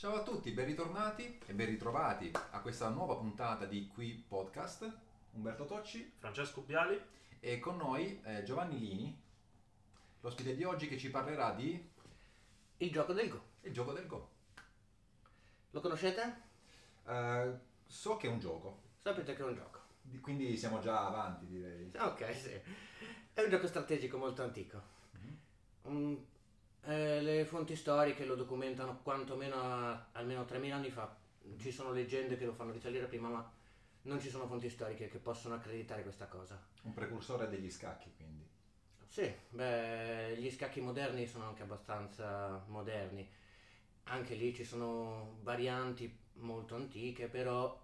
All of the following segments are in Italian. Ciao a tutti, ben ritornati e ben ritrovati a questa nuova puntata di Qi Podcast. Umberto Tocci, Francesco Piali e con noi Giovanni Lini, l'ospite di oggi, che ci parlerà di Il gioco del Go. Lo conoscete? So che è un gioco. Sapete che è un gioco. Quindi siamo già avanti, direi. Ok, sì. È un gioco strategico molto antico. Le fonti storiche lo documentano quantomeno almeno 3.000 anni fa. Ci sono leggende che lo fanno risalire prima, ma non ci sono fonti storiche che possono accreditare questa cosa. Un precursore degli scacchi, quindi. Sì, gli scacchi moderni sono anche abbastanza moderni. Anche lì ci sono varianti molto antiche, però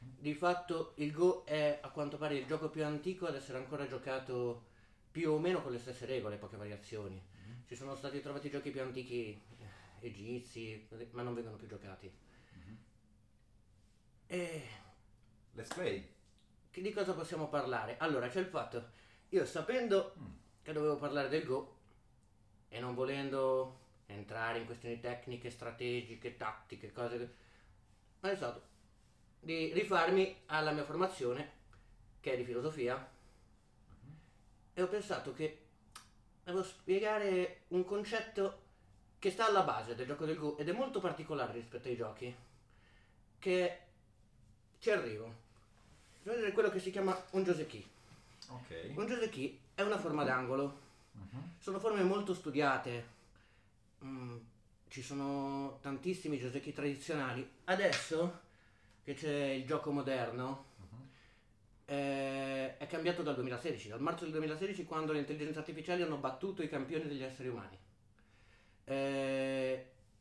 di fatto il Go è a quanto pare il gioco più antico ad essere ancora giocato più o meno con le stesse regole, poche variazioni. Ci sono stati trovati giochi più antichi egizi, ma non vengono più giocati. E let's play. Di cosa possiamo parlare? Allora, c'è il fatto, io sapendo che dovevo parlare del Go e non volendo entrare in questioni tecniche, strategiche, tattiche, cose, ho pensato di rifarmi alla mia formazione, che è di filosofia, e ho pensato che devo spiegare un concetto che sta alla base del gioco del Go ed è molto particolare rispetto ai giochi, che ci arrivo. Devo vedere quello che si chiama un Qi. Okay. Un Qi è una forma d'angolo. Sono forme molto studiate. Ci sono tantissimi Qi tradizionali. Adesso che c'è il gioco moderno, è cambiato dal 2016, dal marzo del 2016, quando le intelligenze artificiali hanno battuto i campioni degli esseri umani.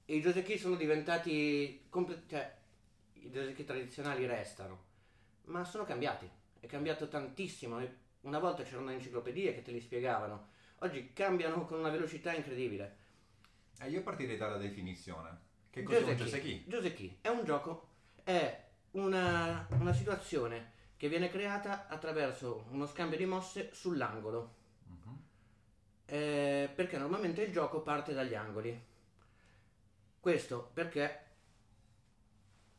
I Qi sono diventati i Qi tradizionali restano, ma sono cambiati, è cambiato tantissimo. Una volta c'erano enciclopedie che te li spiegavano, oggi cambiano con una velocità incredibile. Io partirei dalla definizione. Che cos'è un Qi? Qi è un gioco, è una situazione che viene creata attraverso uno scambio di mosse sull'angolo, perché normalmente il gioco parte dagli angoli. Questo perché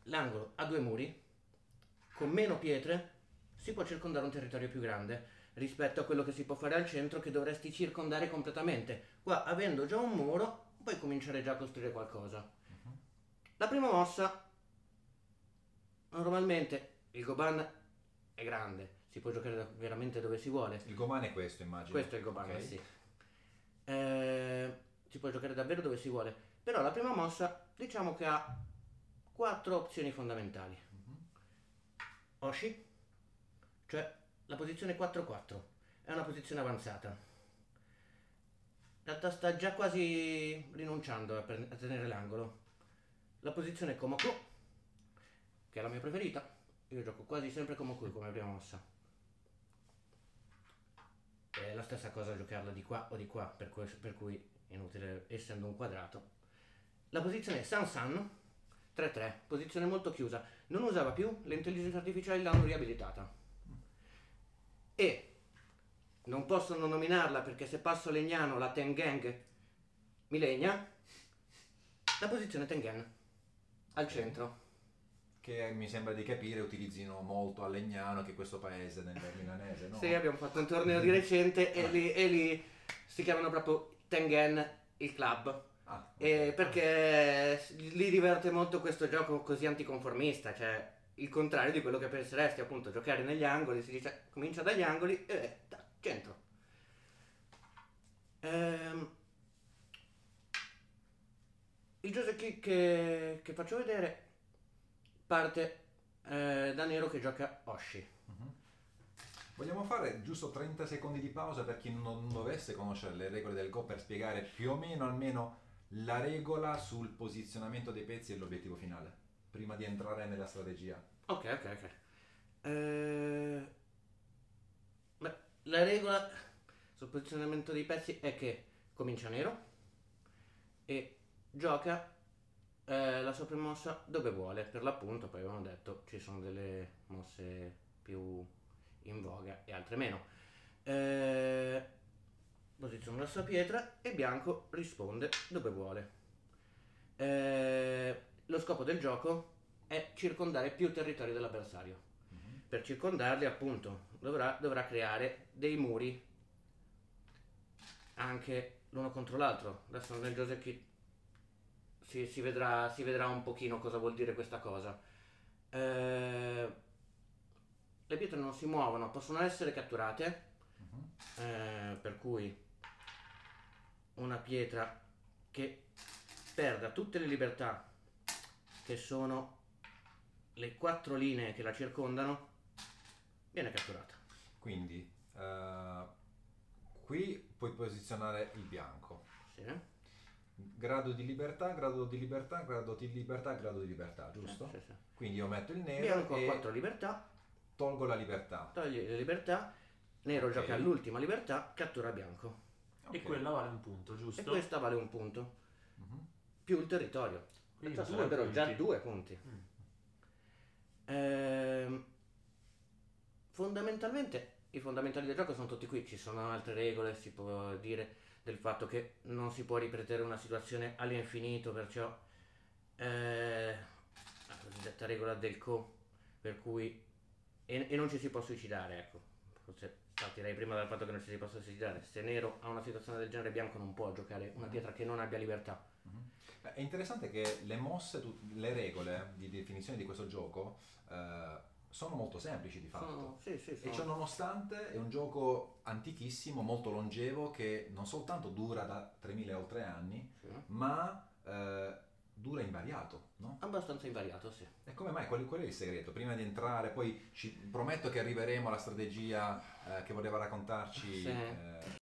l'angolo ha due muri, con meno pietre si può circondare un territorio più grande rispetto a quello che si può fare al centro, che dovresti circondare completamente. Qua, avendo già un muro, puoi cominciare già a costruire qualcosa. La prima mossa, normalmente il goban è grande, si può giocare veramente dove si vuole. Il goban è questo, immagino. Questo è il goban, okay. Sì. Si può giocare davvero dove si vuole, però la prima mossa diciamo che ha quattro opzioni fondamentali. Oshi, cioè la posizione 4-4, è una posizione avanzata. In realtà sta già quasi rinunciando a tenere l'angolo. La posizione Komoko, che è la mia preferita. Io gioco quasi sempre come qui, come prima mossa. È la stessa cosa giocarla di qua o di qua, per cui è inutile, essendo un quadrato. La posizione Sansan, 3-3, posizione molto chiusa. Non usava più, le intelligenze artificiali l'hanno riabilitata. E non posso non nominarla, perché se passo Legnano, la Tengen mi legna. La posizione Tengen, al centro. Che mi sembra di capire utilizzino molto a Legnano, che è questo paese nel milanese, no? Sì, abbiamo fatto un torneo di recente e lì si chiamano proprio Tengen il club. Okay. Perché li diverte molto questo gioco così anticonformista, cioè il contrario di quello che penseresti, appunto, giocare negli angoli. Si dice comincia dagli angoli e centro. Il Qi che faccio vedere parte da nero, che gioca Oshi. Vogliamo fare giusto 30 secondi di pausa per chi non dovesse conoscere le regole del Go, per spiegare più o meno almeno la regola sul posizionamento dei pezzi e l'obiettivo finale, prima di entrare nella strategia. Ok. La regola sul posizionamento dei pezzi è che comincia nero e gioca la sua prima mossa dove vuole, per l'appunto. Poi avevamo detto ci sono delle mosse più in voga e altre meno. Posiziona la sua pietra e bianco risponde dove vuole. Lo scopo del gioco è circondare più territorio dell'avversario. Per circondarli, appunto, dovrà creare dei muri anche l'uno contro l'altro. Adesso nel Josechi si vedrà un pochino cosa vuol dire questa cosa. Le pietre non si muovono, possono essere catturate, per cui una pietra che perda tutte le libertà, che sono le 4 linee che la circondano, viene catturata. Quindi qui puoi posizionare il bianco. Sì. Grado di libertà, grado di libertà, grado di libertà, grado di libertà, giusto? Sì, sì. Quindi io metto il nero, bianco e 4 libertà, tolgo la libertà. Togli le libertà, nero okay. Gioca all'ultima libertà, cattura bianco. Okay. E quella vale un punto, giusto? E questa vale un punto, più il territorio. Quindi sarebbero punti. Già 2 punti. Fondamentalmente, i fondamentali del gioco sono tutti qui, ci sono altre regole, si può dire del fatto che non si può ripetere una situazione all'infinito, perciò la cosiddetta regola del co, per cui e non ci si può suicidare, ecco, forse partirei prima dal fatto che non ci si possa suicidare. Se nero ha una situazione del genere, bianco non può giocare una pietra che non abbia libertà. È interessante che le mosse, le regole di definizione di questo gioco sono molto semplici di fatto, sì, e ciò nonostante è un gioco antichissimo, molto longevo, che non soltanto dura da 3000 oltre anni, ma dura invariato, no? Abbastanza invariato, sì. E come mai? Qual è il segreto? Prima di entrare, poi ci prometto che arriveremo alla strategia che voleva raccontarci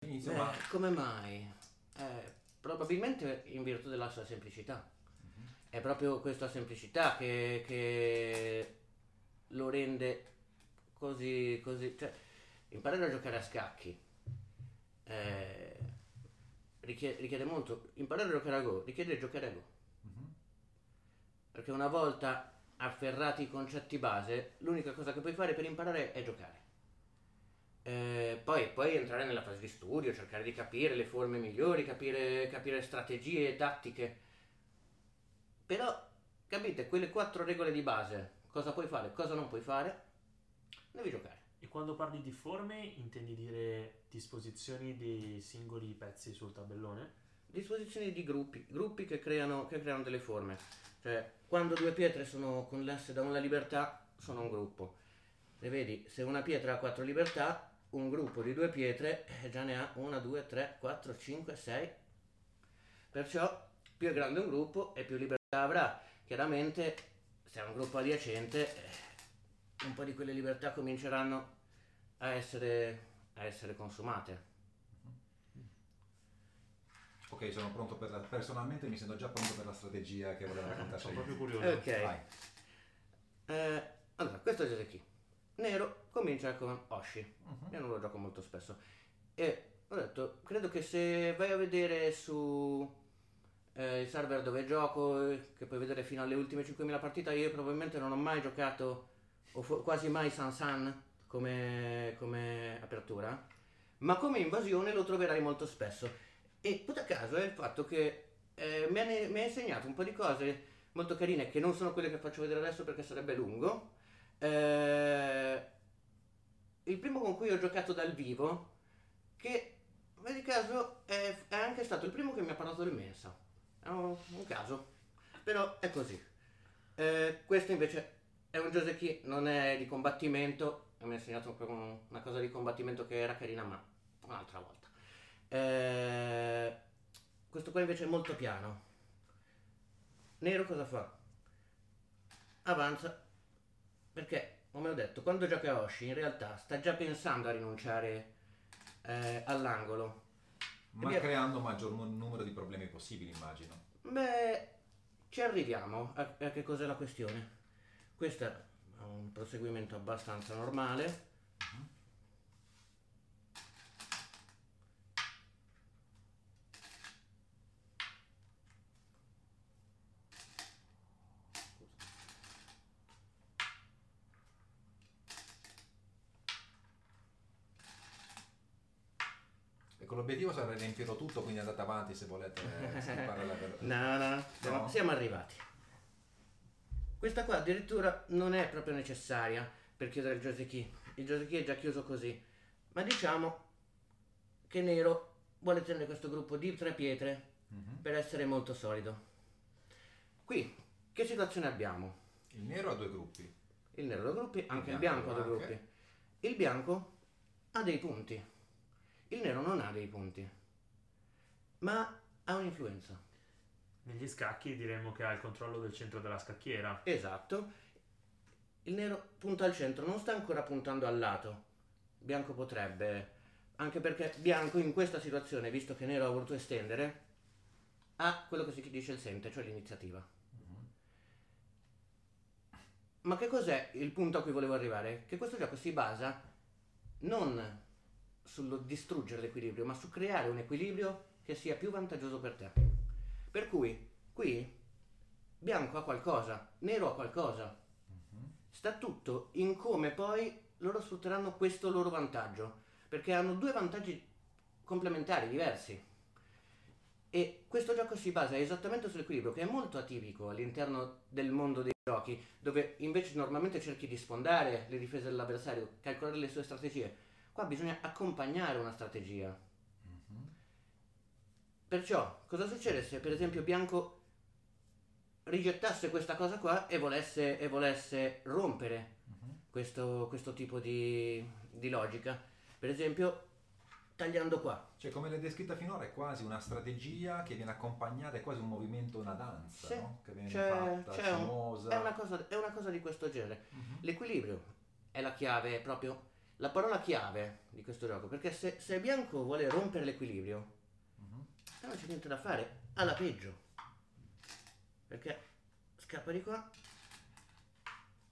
all'inizio, ma come mai? Probabilmente in virtù della sua semplicità. È proprio questa semplicità che lo rende così, cioè imparare a giocare a scacchi richiede molto. Imparare a giocare a Go richiede giocare a Go, perché una volta afferrati i concetti base, l'unica cosa che puoi fare per imparare è giocare, poi entrare nella fase di studio, cercare di capire le forme migliori, capire strategie e tattiche. Però capite quelle 4 regole di base, cosa puoi fare, cosa non puoi fare, devi giocare. E quando parli di forme intendi dire disposizioni dei singoli pezzi sul tabellone? Disposizioni di gruppi che creano delle forme. Cioè, quando 2 pietre sono connesse da una libertà, sono un gruppo. E vedi, se una pietra ha 4 libertà, un gruppo di 2 pietre già ne ha 1, 2, 3, 4, 5, 6. Perciò più è grande un gruppo e più libertà avrà. Chiaramente, se è un gruppo adiacente, un po' di quelle libertà cominceranno a essere consumate. Ok, sono pronto personalmente mi sento già pronto per la strategia che voleva raccontarci. Sono proprio curioso. Ok. Allora, questo è Giuseppe. Nero comincia con Oshi. Io non lo gioco molto spesso. E ho detto, credo che se vai a vedere su il server dove gioco, che puoi vedere fino alle ultime 5000 partite, io probabilmente non ho mai giocato quasi mai Sansan come apertura, ma come invasione lo troverai molto spesso. E puta caso è il fatto che mi ha insegnato un po' di cose molto carine, che non sono quelle che faccio vedere adesso perché sarebbe lungo. Il primo con cui ho giocato dal vivo, che per caso è anche stato il primo che mi ha parlato del Mensa. È un caso, però è così. Questo invece è un Joseki, non è di combattimento. Mi ha insegnato una cosa di combattimento che era carina, ma un'altra volta. Questo qua invece è molto piano. Nero cosa fa? Avanza, perché come ho detto, quando gioca a Oshi in realtà sta già pensando a rinunciare all'angolo, ma creando maggior numero di problemi possibili, immagino. Ci arriviamo a che cos'è la questione. Questo è un proseguimento abbastanza normale. L'obiettivo sarà riempirlo tutto, quindi andate avanti se volete. No, siamo arrivati. Questa qua addirittura non è proprio necessaria per chiudere il josekey. Il josekey è già chiuso così, ma diciamo che nero vuole tenere questo gruppo di tre pietre per essere molto solido. Qui che situazione abbiamo? Il nero ha due gruppi. Il nero ha due gruppi, anche il bianco ha due gruppi. Il bianco ha dei punti, il nero non ha dei punti, ma ha un'influenza. Negli scacchi diremmo che ha il controllo del centro della scacchiera. Esatto. Il nero punta al centro, non sta ancora puntando al lato. Bianco potrebbe, anche perché bianco in questa situazione, visto che nero ha voluto estendere, ha quello che si dice il sente, cioè l'iniziativa. Ma che cos'è il punto a cui volevo arrivare? Che questo gioco si basa non sullo distruggere l'equilibrio, ma su creare un equilibrio che sia più vantaggioso per te. Per cui qui bianco ha qualcosa, nero ha qualcosa. Sta tutto in come poi loro sfrutteranno questo loro vantaggio, perché hanno due vantaggi complementari diversi. E questo gioco si basa esattamente sull'equilibrio, che è molto atipico all'interno del mondo dei giochi, dove invece normalmente cerchi di sfondare le difese dell'avversario, calcolare le sue strategie. Qua bisogna accompagnare una strategia. Perciò, cosa succede se per esempio bianco rigettasse questa cosa qua e volesse rompere questo tipo di logica, per esempio tagliando qua? Cioè, come l'hai descritta finora, è quasi una strategia che viene accompagnata, è quasi un movimento, una danza, sì, no? Che viene fatta, è una cosa di questo genere. L'equilibrio è la chiave, è proprio la parola chiave di questo gioco, perché se bianco vuole rompere l'equilibrio, non c'è niente da fare, alla peggio, perché scappa di qua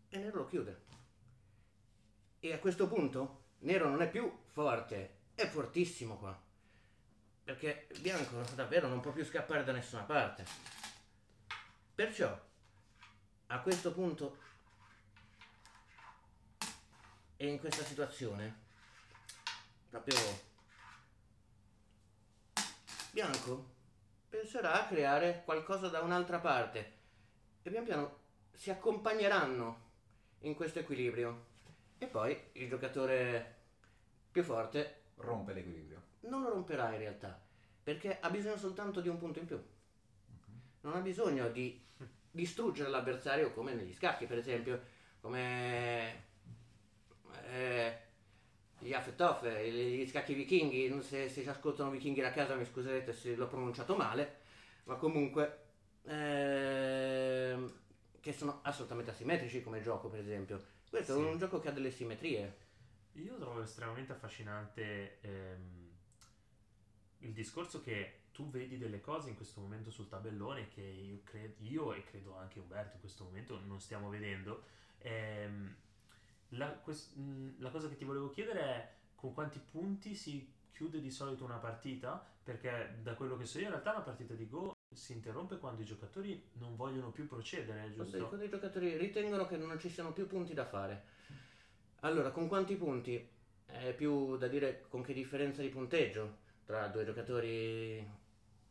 e nero lo chiude. E a questo punto nero non è più forte, è fortissimo qua, perché bianco davvero non può più scappare da nessuna parte. Perciò a questo punto e in questa situazione proprio bianco penserà a creare qualcosa da un'altra parte e pian piano si accompagneranno in questo equilibrio, e poi il giocatore più forte rompe l'equilibrio. Non lo romperà in realtà, perché ha bisogno soltanto di un punto in più. Non ha bisogno di distruggere l'avversario come negli scacchi, per esempio, come gli Hufflepuff, gli scacchi vichinghi. Se ci ascoltano vichinghi da casa mi scuserete se l'ho pronunciato male, ma comunque che sono assolutamente asimmetrici come gioco, per esempio. Questo sì, è un gioco che ha delle simmetrie. Io trovo estremamente affascinante il discorso che tu vedi delle cose in questo momento sul tabellone che io e credo anche Umberto in questo momento non stiamo vedendo. La cosa che ti volevo chiedere è con quanti punti si chiude di solito una partita, perché da quello che so io in realtà una partita di Go si interrompe quando i giocatori non vogliono più procedere, giusto? Quando i giocatori ritengono che non ci siano più punti da fare. Allora, con quanti punti? È più da dire con che differenza di punteggio tra due giocatori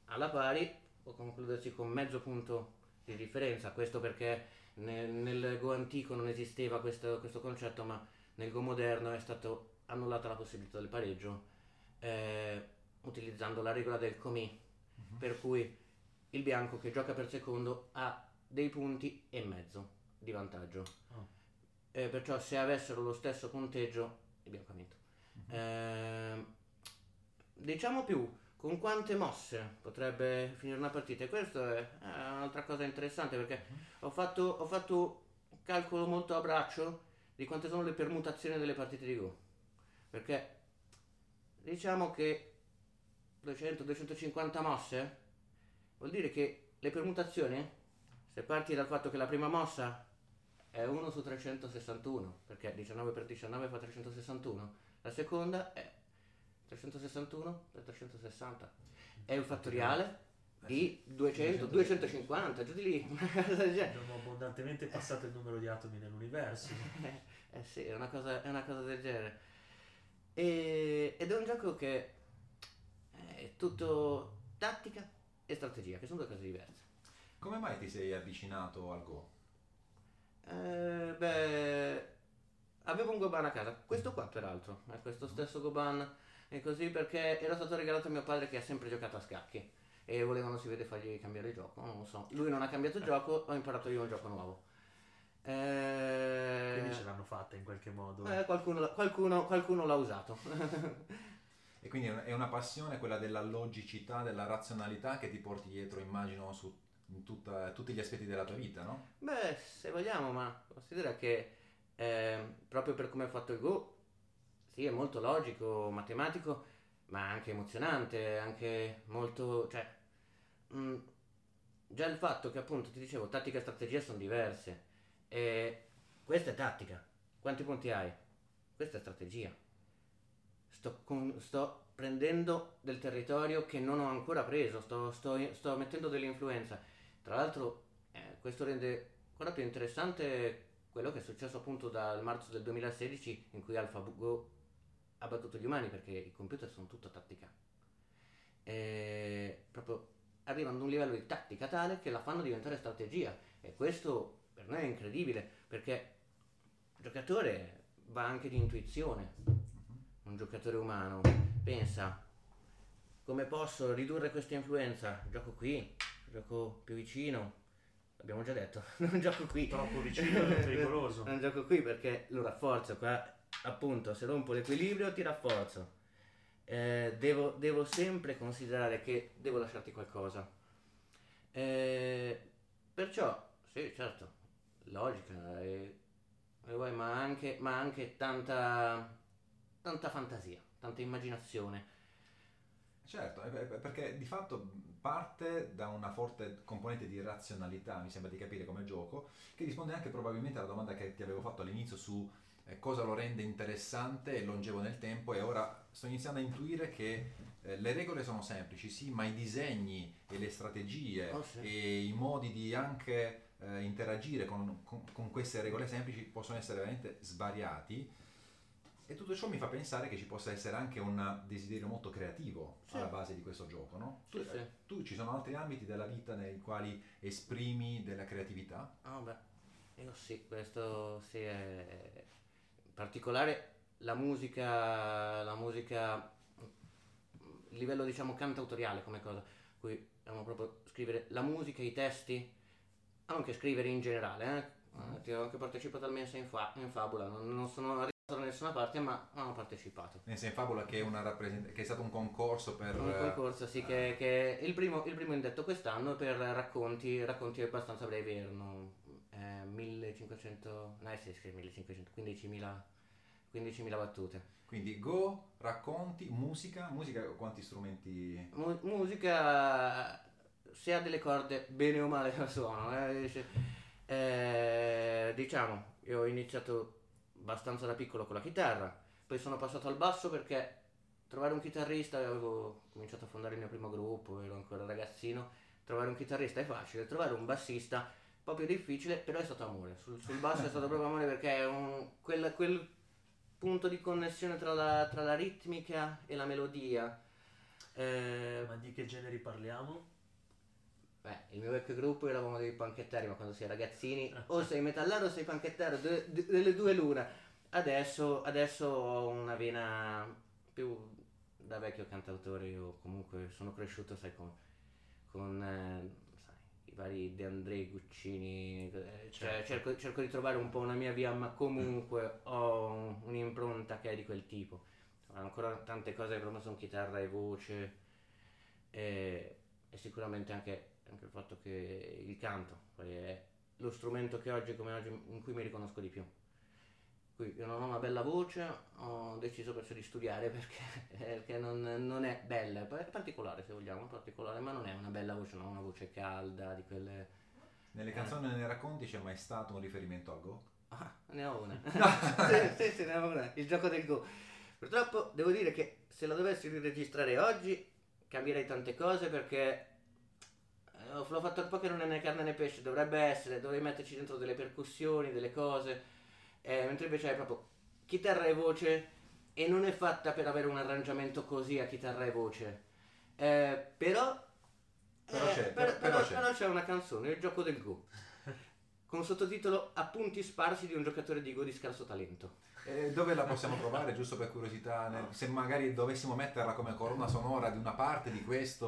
alla pari può concludersi con mezzo punto di differenza. Questo perché nel Go antico non esisteva questo concetto, ma nel Go moderno è stata annullata la possibilità del pareggio utilizzando la regola del comì, per cui il bianco che gioca per secondo ha dei punti e mezzo di vantaggio. Perciò se avessero lo stesso punteggio il bianco ha vinto. Diciamo più con quante mosse potrebbe finire una partita, e questa è un'altra cosa interessante, perché ho fatto un calcolo molto a braccio di quante sono le permutazioni delle partite di Go, perché diciamo che 200-250 mosse vuol dire che le permutazioni, se parti dal fatto che la prima mossa è 1 su 361, perché 19 per 19 fa 361, la seconda è 361 per 360, è un fattoriale di 200, 250, giù di lì. Abbiamo abbondantemente passato il numero di atomi nell'universo. Sì, è una cosa del genere. Ed è un gioco che è tutto tattica e strategia, che sono due cose diverse. Come mai ti sei avvicinato al Go? Avevo un goban a casa, questo qua peraltro, è questo stesso goban, e così perché era stato regalato a mio padre che ha sempre giocato a scacchi e volevano, si vede, fargli cambiare il gioco, non lo so. Lui non ha cambiato il gioco, ho imparato io un gioco nuovo. Quindi ce l'hanno fatta in qualche modo. Qualcuno l'ha usato. E quindi è una passione, quella della logicità, della razionalità, che ti porti dietro, immagino, su tutti gli aspetti della tua vita, no? Beh, se vogliamo, ma considera che proprio per come ho fatto il Go, sì, è molto logico, matematico, ma anche emozionante, anche molto, cioè, già il fatto che, appunto, ti dicevo, tattica e strategia sono diverse, e questa è tattica, quanti punti hai? Questa è strategia, sto prendendo del territorio che non ho ancora preso, sto mettendo dell'influenza. Tra l'altro questo rende ancora più interessante quello che è successo appunto dal marzo del 2016, in cui AlphaGo ha battuto gli umani, perché i computer sono tutta tattica, e proprio arrivano ad un livello di tattica tale che la fanno diventare strategia, e questo per noi è incredibile, perché il giocatore va anche di intuizione. Un giocatore umano pensa: come posso ridurre questa influenza? Gioco qui, gioco più vicino. Abbiamo già detto, non gioco qui. Troppo vicino è pericoloso. Non gioco qui perché lo rafforzo qua, appunto, se rompo l'equilibrio ti rafforzo. Devo sempre considerare che devo lasciarti qualcosa. Perciò, sì, certo, logica, ma anche tanta fantasia, tanta immaginazione. Certo, perché di fatto parte da una forte componente di razionalità, mi sembra di capire, come gioco, che risponde anche probabilmente alla domanda che ti avevo fatto all'inizio su cosa lo rende interessante e longevo nel tempo, e ora sto iniziando a intuire che le regole sono semplici, sì, ma i disegni e le strategie e i modi di anche interagire con queste regole semplici possono essere veramente svariati. E tutto ciò mi fa pensare che ci possa essere anche un desiderio molto creativo, sì, alla base di questo gioco, no? Sì, tu ci sono altri ambiti della vita nei quali esprimi della creatività? Ah, beh, io sì, questo sì, è in particolare la musica, il livello, diciamo, cantautoriale come cosa, qui dobbiamo proprio scrivere la musica, i testi, anche scrivere in generale, Ti ho anche partecipato al Mensa in Fabula, non sono da nessuna parte, ma hanno partecipato. Mensa in Fabula, che è che è stato un concorso per... Un concorso, sì, che è il primo indetto quest'anno per racconti abbastanza brevi, erano 1500... No, sì, 1500, 15.000 battute. Quindi Go, racconti, musica quanti strumenti? Musica, se ha delle corde, bene o male la suono. Diciamo, io ho iniziato abbastanza da piccolo con la chitarra, poi sono passato al basso perché trovare un chitarrista, avevo cominciato a fondare il mio primo gruppo, ero ancora ragazzino, trovare un chitarrista è facile, trovare un bassista un po' più difficile, però è stato amore, sul basso è stato proprio amore, perché è quel punto di connessione tra la ritmica e la melodia. Ma di che generi parliamo? Beh, il mio vecchio gruppo eravamo dei panchettari, ma quando sei ragazzini o sei metallaro o sei panchettaro, delle due l'una. Adesso ho una vena più da vecchio cantautore, io comunque sono cresciuto, sai, con i vari De André, Guccini, cioè, cerco di trovare un po' una mia via, ma comunque ho un'impronta che è di quel tipo. Ancora tante cose proprio sono chitarra e voce, e sicuramente anche il fatto che il canto è lo strumento che oggi come oggi in cui mi riconosco di più. Qui io non ho una bella voce, ho deciso perciò di studiare perché non è bella, è particolare, se vogliamo, è particolare, ma non è una bella voce, non è una voce calda di quelle. Nelle canzoni, nei racconti, c'è mai stato un riferimento al Go? Ah, ne ho una. sì, ne ho una, il gioco del Go. Purtroppo devo dire che se la dovessi riregistrare oggi cambierei tante cose, perché l'ho fatto un po' che non è né carne né pesce, dovrei metterci dentro delle percussioni, delle cose, mentre invece è proprio chitarra e voce, e non è fatta per avere un arrangiamento così a chitarra e voce, però c'è una canzone, il gioco del Go, con sottotitolo Appunti sparsi di un giocatore di Go di scarso talento. Dove la possiamo trovare, giusto per curiosità, se magari dovessimo metterla come colonna sonora di una parte di questo?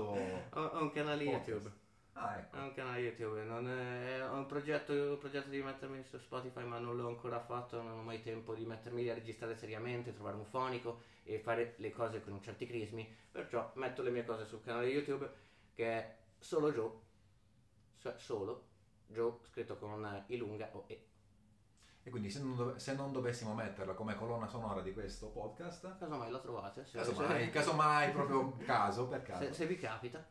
Ho un canale YouTube. Ah, ecco. Ho un canale YouTube, ho un progetto di mettermi su Spotify, ma non l'ho ancora fatto, non ho mai tempo di mettermi a registrare seriamente, trovare un fonico e fare le cose con certi crismi, perciò metto le mie cose sul canale YouTube, che è solo Joe, scritto con una I lunga o E. E quindi se non dovessimo metterla come colonna sonora di questo podcast, casomai la trovate, casomai proprio caso per caso, se vi capita.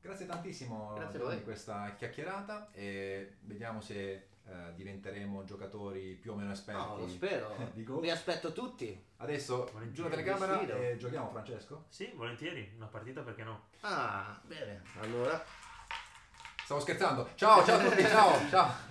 Grazie tantissimo per questa chiacchierata e vediamo se diventeremo giocatori più o meno esperti. No, lo spero. Vi aspetto tutti. Adesso giù la telecamera e giochiamo, Francesco? Sì, volentieri, una partita, perché no? Ah, bene. Allora, stavo scherzando. Ciao a tutti, ciao.